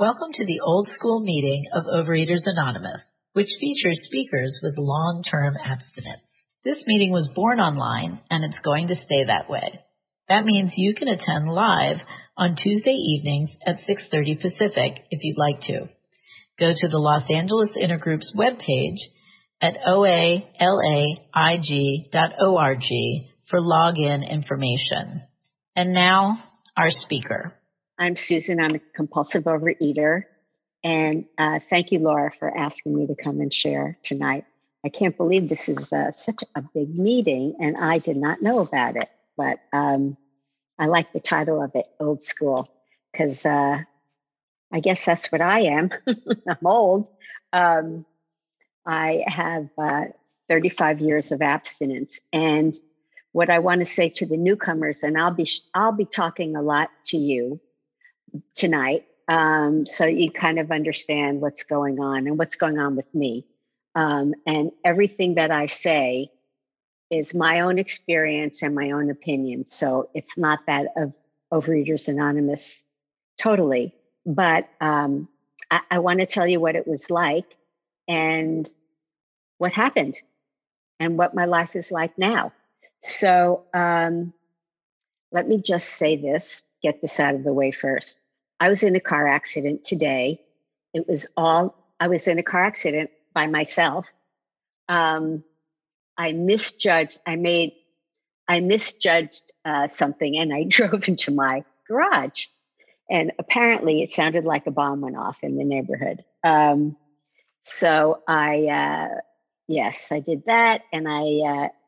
Welcome to the old school meeting of Overeaters Anonymous, which features speakers with long-term abstinence. This meeting was born online, and it's going to stay that way. That means you can attend live on Tuesday evenings at 6:30 Pacific if you'd like to. Go to the Los Angeles Intergroup's webpage at oalaig.org for login information. And now, our speaker. I'm Susan. I'm a compulsive overeater. And thank you, Laura, for asking me to come and share tonight. I can't believe this is such a big meeting, and I did not know about it. But I like the title of it, Old School, because I guess that's what I am. I'm old. I have 35 years of abstinence. And what I want to say to the newcomers, and I'll be talking a lot to you tonight, so you kind of understand what's going on and what's going on with me. And everything that I say is my own experience and my own opinion. So it's not that of Overeaters Anonymous totally, but I want to tell you what it was like and what happened and what my life is like now. So let me just say this, get this out of the way first. I was in a car accident today. I was in a car accident by myself. I misjudged something, and I drove into my garage, and apparently it sounded like a bomb went off in the neighborhood. So yes, I did that. And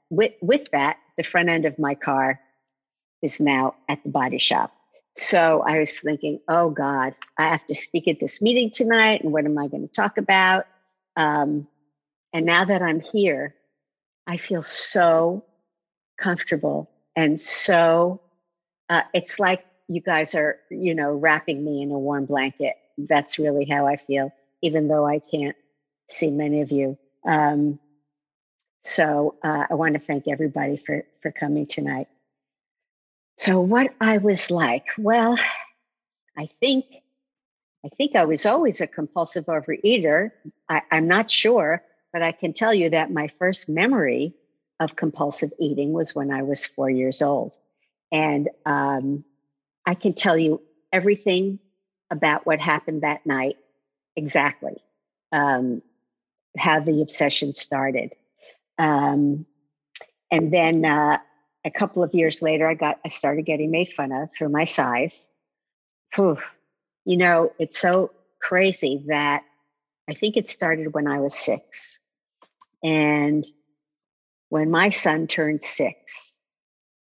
with that, the front end of my car is now at the body shop. So I was thinking, oh God, I have to speak at this meeting tonight. And what am I going to talk about? And now that I'm here, I feel so comfortable and so, it's like you guys are, wrapping me in a warm blanket. That's really how I feel, even though I can't see many of you. So I want to thank everybody for coming tonight. So what I was like, well, I think I was always a compulsive overeater. I'm not sure, but I can tell you that my first memory of compulsive eating was when I was 4 years old. And I can tell you everything about what happened that night, exactly, how the obsession started. And then a couple of years later, I started getting made fun of for my size. Whew. It's so crazy that I think it started when I was 6. And when my son turned 6,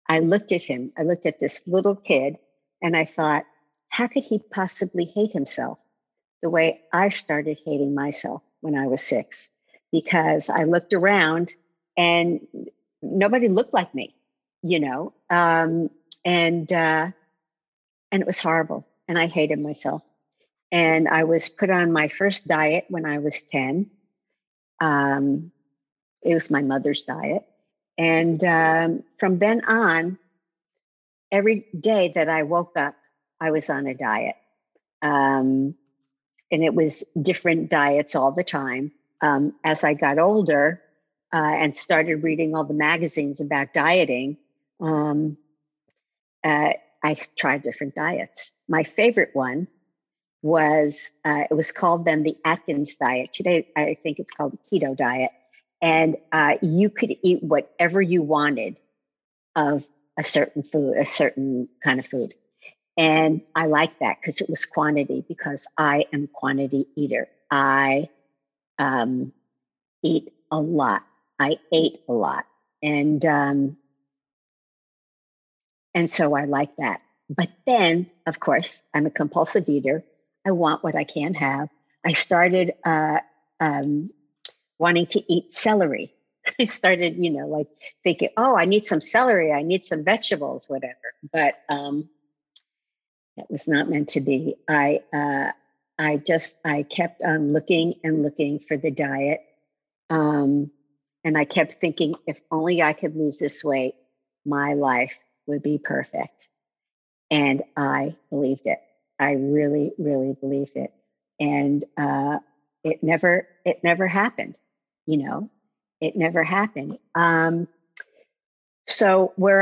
I looked at him. I looked at this little kid and I thought, how could he possibly hate himself the way I started hating myself when I was 6? Because I looked around and nobody looked like me, and it was horrible. And I hated myself. And I was put on my first diet when I was 10. It was my mother's diet. And from then on, every day that I woke up, I was on a diet. And it was different diets all the time. As I got older and started reading all the magazines about dieting, I tried different diets. My favorite one was, it was called then the Atkins diet. Today, I think it's called the keto diet. And you could eat whatever you wanted of a certain kind of food. And I liked that because it was quantity, because I am a quantity eater. I eat a lot. I ate a lot. And so I like that. But then, of course, I'm a compulsive eater. I want what I can't have. I started wanting to eat celery. I started, thinking, oh, I need some celery. I need some vegetables, whatever. But that was not meant to be. I kept on looking and looking for the diet. And I kept thinking, if only I could lose this weight, my life would be perfect. And I believed it. I really, really believed it. And it never happened, you know, it never happened. So when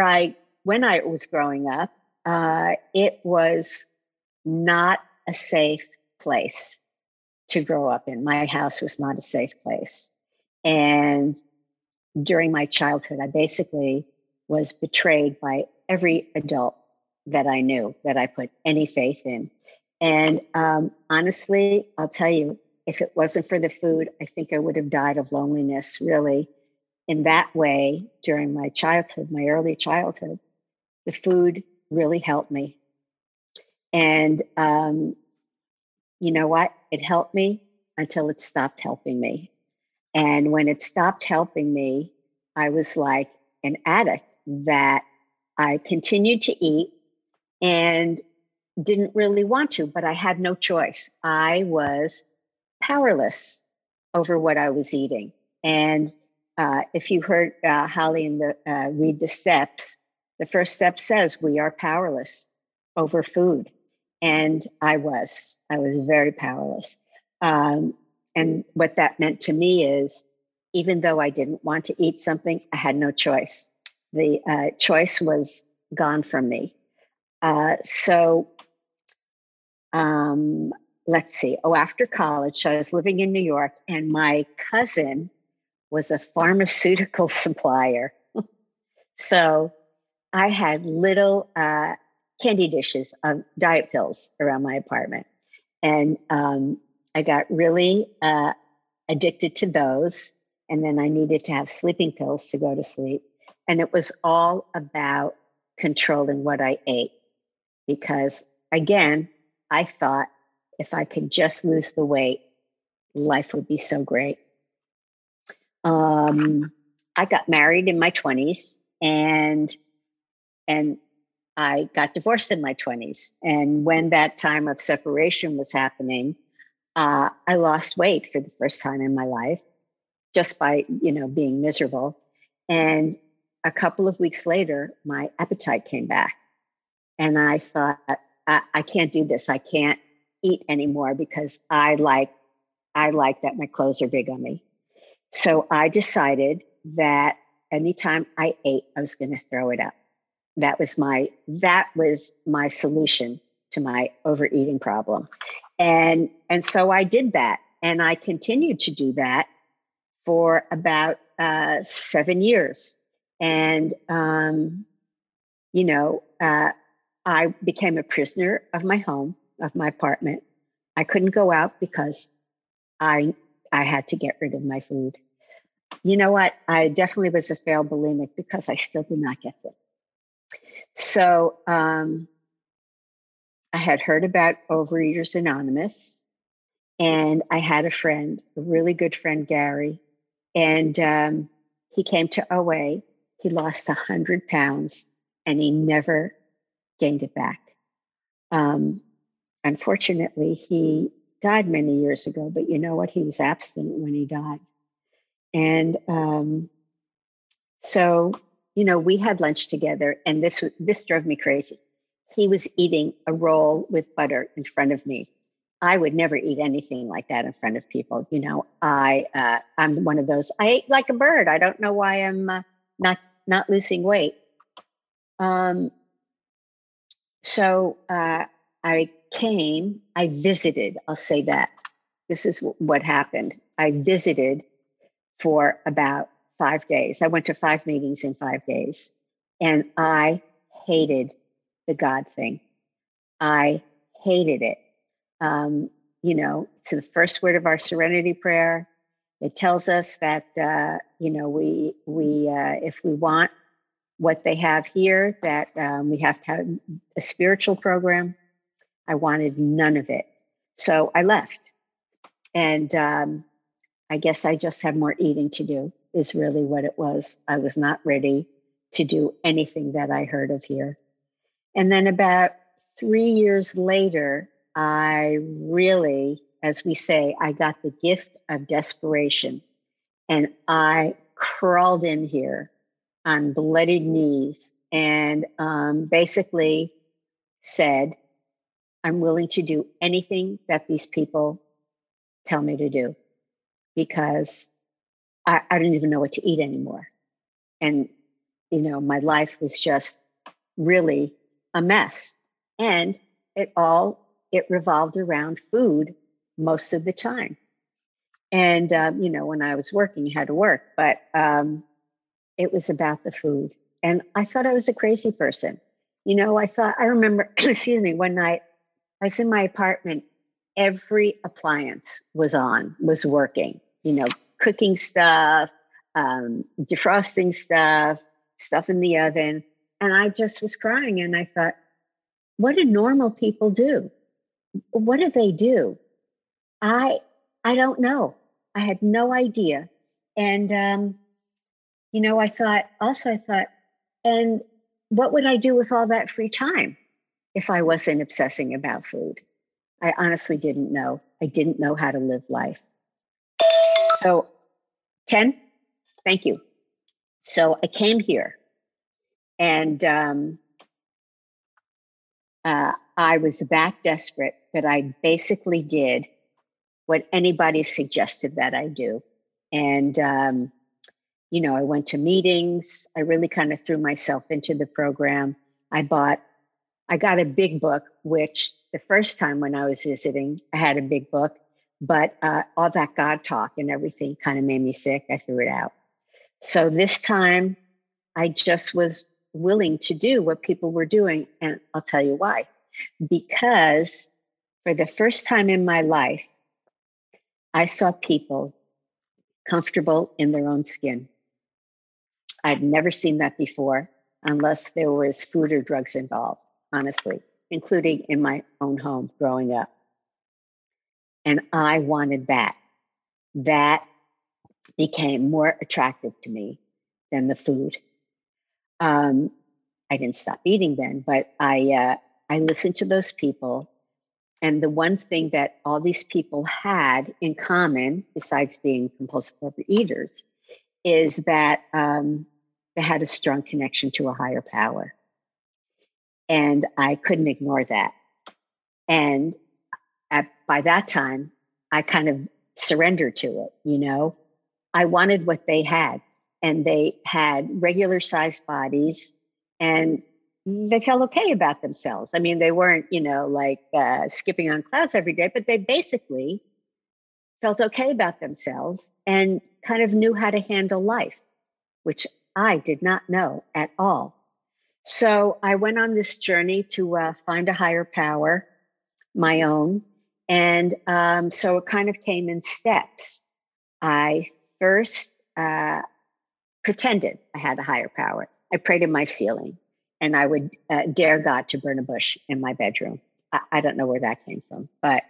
I was growing up, it was not a safe place to grow up in. My house was not a safe place. And during my childhood, I basically was betrayed by every adult that I knew, that I put any faith in. And honestly, I'll tell you, if it wasn't for the food, I think I would have died of loneliness, really. In that way, during my childhood, my early childhood, the food really helped me. And you know what? It helped me until it stopped helping me. And when it stopped helping me, I was like an addict that I continued to eat and didn't really want to, but I had no choice. I was powerless over what I was eating. And if you heard Holly in the read the steps, the first step says we are powerless over food. And I was very powerless. And what that meant to me is, even though I didn't want to eat something, I had no choice. The choice was gone from me. So let's see. After college, so I was living in New York, and my cousin was a pharmaceutical supplier. So I had little candy dishes of diet pills around my apartment. And I got really addicted to those. And then I needed to have sleeping pills to go to sleep. And it was all about controlling what I ate. Because again, I thought if I could just lose the weight, life would be so great. I got married in my 20s and I got divorced in my 20s. And when that time of separation was happening, I lost weight for the first time in my life, just by, you know, being miserable. And a couple of weeks later, my appetite came back. And I thought, I can't do this. I can't eat anymore because I like that my clothes are big on me. So I decided that anytime I ate, I was going to throw it up. That was my solution to my overeating problem. And so I did that. And I continued to do that for about 7 years. And, you know, I became a prisoner of my home, of my apartment. I couldn't go out because I had to get rid of my food. You know what? I definitely was a failed bulimic because I still did not get fit. So I had heard about Overeaters Anonymous, and I had a friend, a really good friend, Gary, and he came to OA. He lost 100 pounds, and he never gained it back. Unfortunately, he died many years ago, but you know what? He was abstinent when he died. And so, you know, we had lunch together, and this drove me crazy. He was eating a roll with butter in front of me. I would never eat anything like that in front of people. You know, I'm one of those. I ate like a bird. I don't know why I'm not losing weight. So I came, I visited, I'll say that. This is what happened. I visited for about 5 days. I went to 5 meetings in 5 days, and I hated the God thing. I hated it. You know, it's the first word of our Serenity Prayer. It tells us that, you know, we if we want what they have here, that we have to have a spiritual program. I wanted none of it. So I left. And I guess I just had more eating to do is really what it was. I was not ready to do anything that I heard of here. And then about 3 years later, I really, as we say, I got the gift of desperation. And I crawled in here on bloodied knees and basically said, I'm willing to do anything that these people tell me to do because I didn't even know what to eat anymore. And, you know, my life was just really a mess. And it revolved around food most of the time. And, you know, when I was working, I had to work, but it was about the food. And I thought I was a crazy person. You know, I remember, one night I was in my apartment, every appliance was working, you know, cooking stuff, defrosting stuff in the oven. And I just was crying. And I thought, what do normal people do? What do they do? I don't know. I had no idea. And, you know, I thought, and what would I do with all that free time if I wasn't obsessing about food? I honestly didn't know. I didn't know how to live life. So 10, thank you. So I came here and I was that desperate that I basically did what anybody suggested that I do. And, you know, I went to meetings. I really kind of threw myself into the program. I got a big book, which the first time when I was visiting, I had a big book, but all that God talk and everything kind of made me sick. I threw it out. So this time I just was willing to do what people were doing. And I'll tell you why. Because for the first time in my life, I saw people comfortable in their own skin. I'd never seen that before, unless there was food or drugs involved, honestly, including in my own home growing up. And I wanted that. That became more attractive to me than the food. I didn't stop eating then, but I listened to those people. And the one thing that all these people had in common, besides being compulsive overeaters, is that they had a strong connection to a higher power. And I couldn't ignore that. And by that time, I kind of surrendered to it, you know? I wanted what they had. And they had regular-sized bodies, and they felt okay about themselves. I mean, they weren't, you know, like skipping on clouds every day, but they basically felt okay about themselves and kind of knew how to handle life, which I did not know at all. So I went on this journey to find a higher power, my own. And so it kind of came in steps. I first pretended I had a higher power. I prayed in my ceiling. And I would dare God to burn a bush in my bedroom. I don't know where that came from, but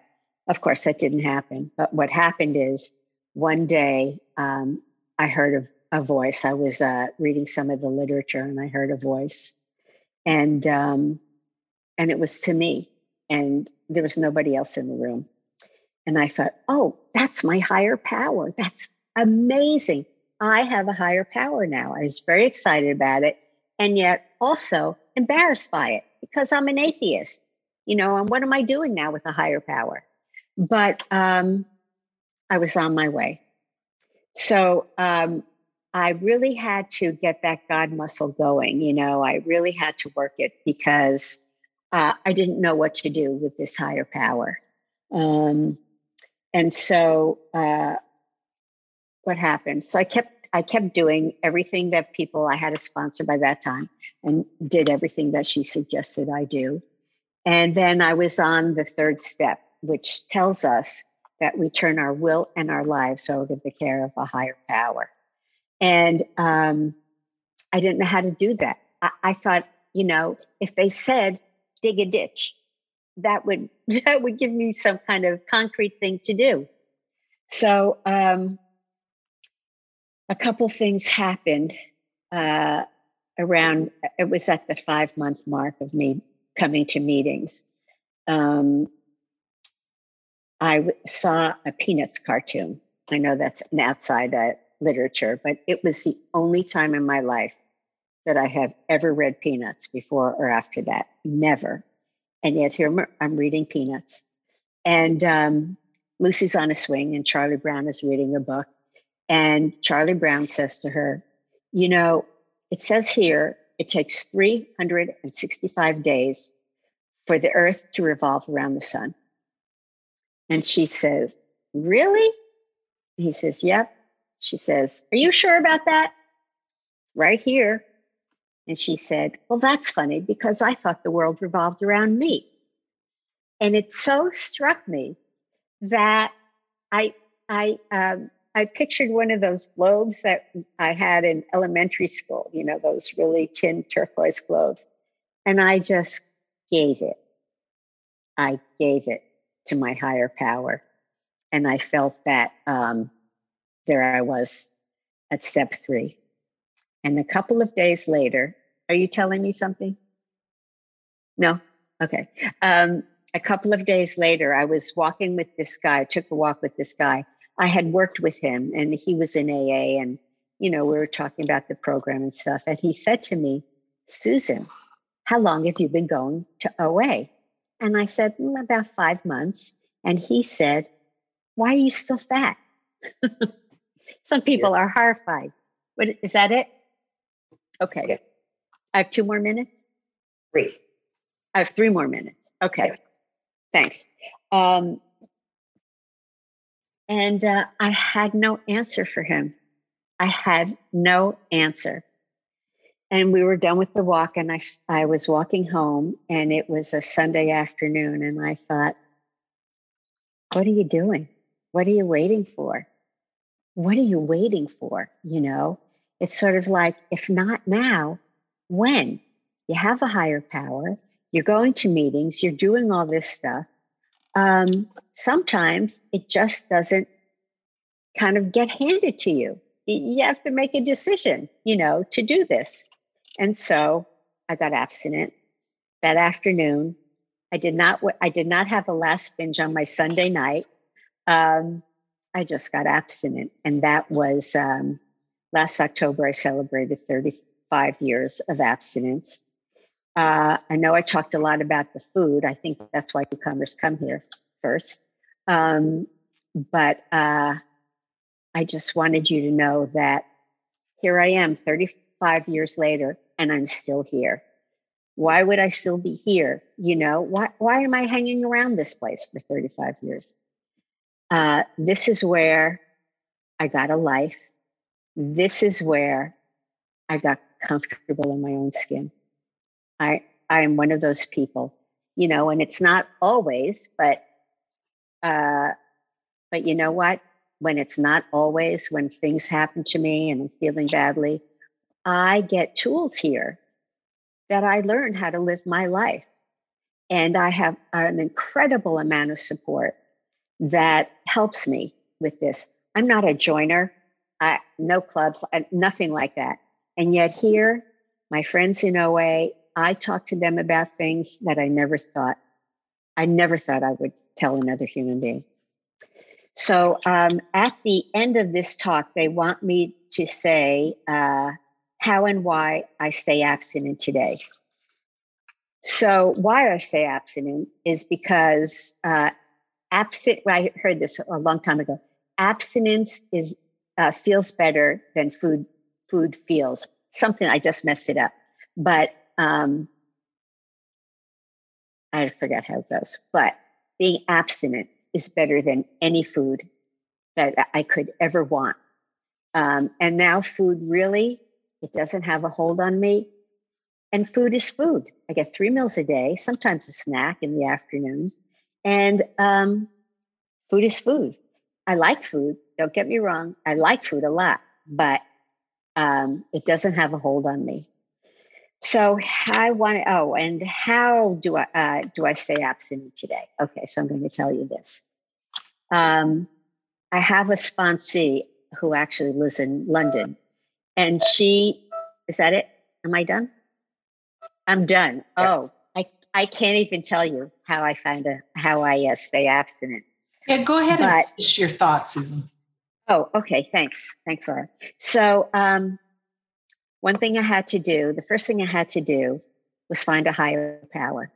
of course that didn't happen. But what happened is one day I heard a voice. I was reading some of the literature and I heard a voice and it was to me and there was nobody else in the room. And I thought, oh, that's my higher power. That's amazing. I have a higher power now. I was very excited about it. And yet also embarrassed by it because I'm an atheist, you know, and what am I doing now with a higher power? But I was on my way. So I really had to get that God muscle going. You know, I really had to work it because I didn't know what to do with this higher power. And so what happened? So I kept doing everything that people, I had a sponsor by that time and did everything that she suggested I do. And then I was on the third step, which tells us that we turn our will and our lives over to the care of a higher power. And I didn't know how to do that. I thought, you know, if they said, dig a ditch, that would give me some kind of concrete thing to do. So, a couple things happened around, it was at the 5-month mark of me coming to meetings. I saw a Peanuts cartoon. I know that's an outside literature, but it was the only time in my life that I have ever read Peanuts before or after that, never. And yet here I'm reading Peanuts. And Lucy's on a swing and Charlie Brown is reading a book. And Charlie Brown says to her, you know, it says here, it takes 365 days for the earth to revolve around the sun. And she says, really? He says, yep. She says, are you sure about that? Right here. And she said, well, that's funny because I thought the world revolved around me. And it so struck me that I pictured one of those globes that I had in elementary school, you know, those really tin turquoise globes. And I just gave it. I gave it to my higher power. And I felt that there I was at step 3. And a couple of days later, are you telling me something? No? Okay. A couple of days later, I was walking with this guy, took a walk with this guy. I had worked with him and he was in AA and, you know, we were talking about the program and stuff. And he said to me, Susan, how long have you been going to OA? And I said, about 5 months. And he said, why are you still fat? Some people are horrified. What, is that it? Okay. Yeah. I have 2 more minutes? 3. I have 3 more minutes. Okay. Yeah. Thanks. And I had no answer for him. I had no answer. And we were done with the walk and I was walking home and it was a Sunday afternoon and I thought, what are you doing? What are you waiting for? What are you waiting for? You know, it's sort of like, if not now, when? You have a higher power, you're going to meetings, you're doing all this stuff. Sometimes it just doesn't kind of get handed to you. You have to make a decision, you know, to do this. And so I got abstinent that afternoon. I did not have a last binge on my Sunday night. I just got abstinent. And that was last October, I celebrated 35 years of abstinence. I know I talked a lot about the food. I think that's why newcomers come here first. But I just wanted you to know that here I am 35 years later, and I'm still here. Why would I still be here? You know, why am I hanging around this place for 35 years? This is where I got a life. This is where I got comfortable in my own skin. I am one of those people, you know, and it's not always, but you know what? When it's not always, when things happen to me and I'm feeling badly, I get tools here that I learn how to live my life. And I have an incredible amount of support that helps me with this. I'm not a joiner, no clubs, nothing like that. And yet here, my friends in OA, I talk to them about things that I never thought I would tell another human being. So at the end of this talk, they want me to say how and why I stay abstinent today. So why I stay abstinent is because I heard this a long time ago. Abstinence is feels better than food feels. Something I just messed it up, but I forgot how it goes, but being abstinent is better than any food that I could ever want. And now food really, it doesn't have a hold on me. And food is food. I get 3 meals a day, sometimes a snack in the afternoon. And food is food. I like food. Don't get me wrong. I like food a lot, but it doesn't have a hold on me. So how do I stay abstinent today? Okay, so I'm going to tell you this. I have a sponsee who actually lives in London, and she, is that it? Am I done? I'm done. Oh, I can't even tell you how I how I stay abstinent. Yeah, go ahead and finish your thoughts, Susan. Oh, okay. Thanks, Laura. So, the first thing I had to do was find a higher power.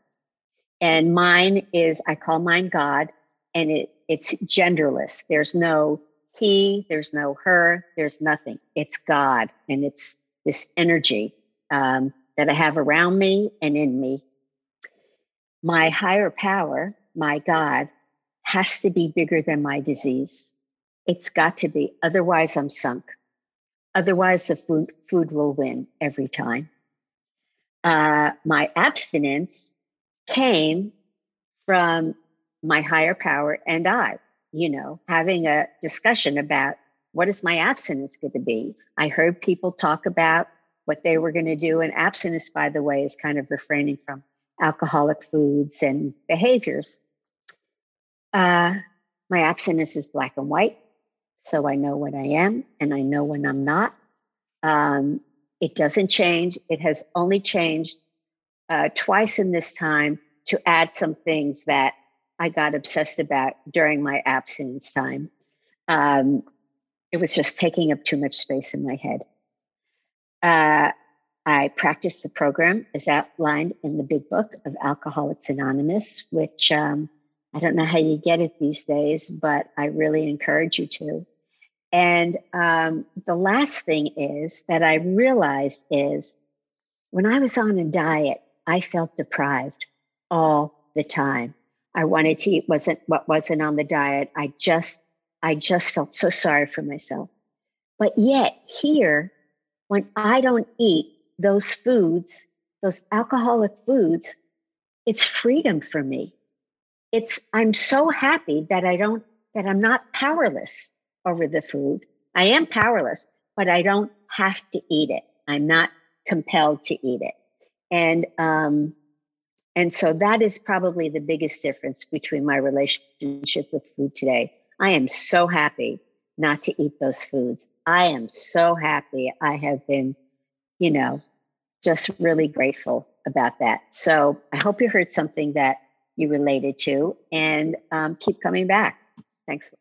And mine is, I call mine God, and it's genderless. There's no he, there's no her, there's nothing. It's God, and it's this energy that I have around me and in me. My higher power, my God, has to be bigger than my disease. It's got to be. Otherwise, I'm sunk. Otherwise, the food will win every time. My abstinence came from my higher power and I, having a discussion about what is my abstinence going to be. I heard people talk about what they were going to do. And abstinence, by the way, is kind of refraining from alcoholic foods and behaviors. My abstinence is black and white. So I know when I am and I know when I'm not. It doesn't change. It has only changed twice in this time to add some things that I got obsessed about during my abstinence time. It was just taking up too much space in my head. I practiced the program as outlined in the big book of Alcoholics Anonymous, which I don't know how you get it these days, but I really encourage you to. And the last thing is that I realized is when I was on a diet, I felt deprived all the time. I wanted to eat what wasn't on the diet. I just felt so sorry for myself. But yet here, when I don't eat those foods, those alcoholic foods, it's freedom for me. I'm so happy that that I'm not powerless over the food. I am powerless, but I don't have to eat it. I'm not compelled to eat it. And so that is probably the biggest difference between my relationship with food today. I am so happy not to eat those foods. I am so happy. I have been, just really grateful about that. So I hope you heard something that you related to, and keep coming back. Thanks.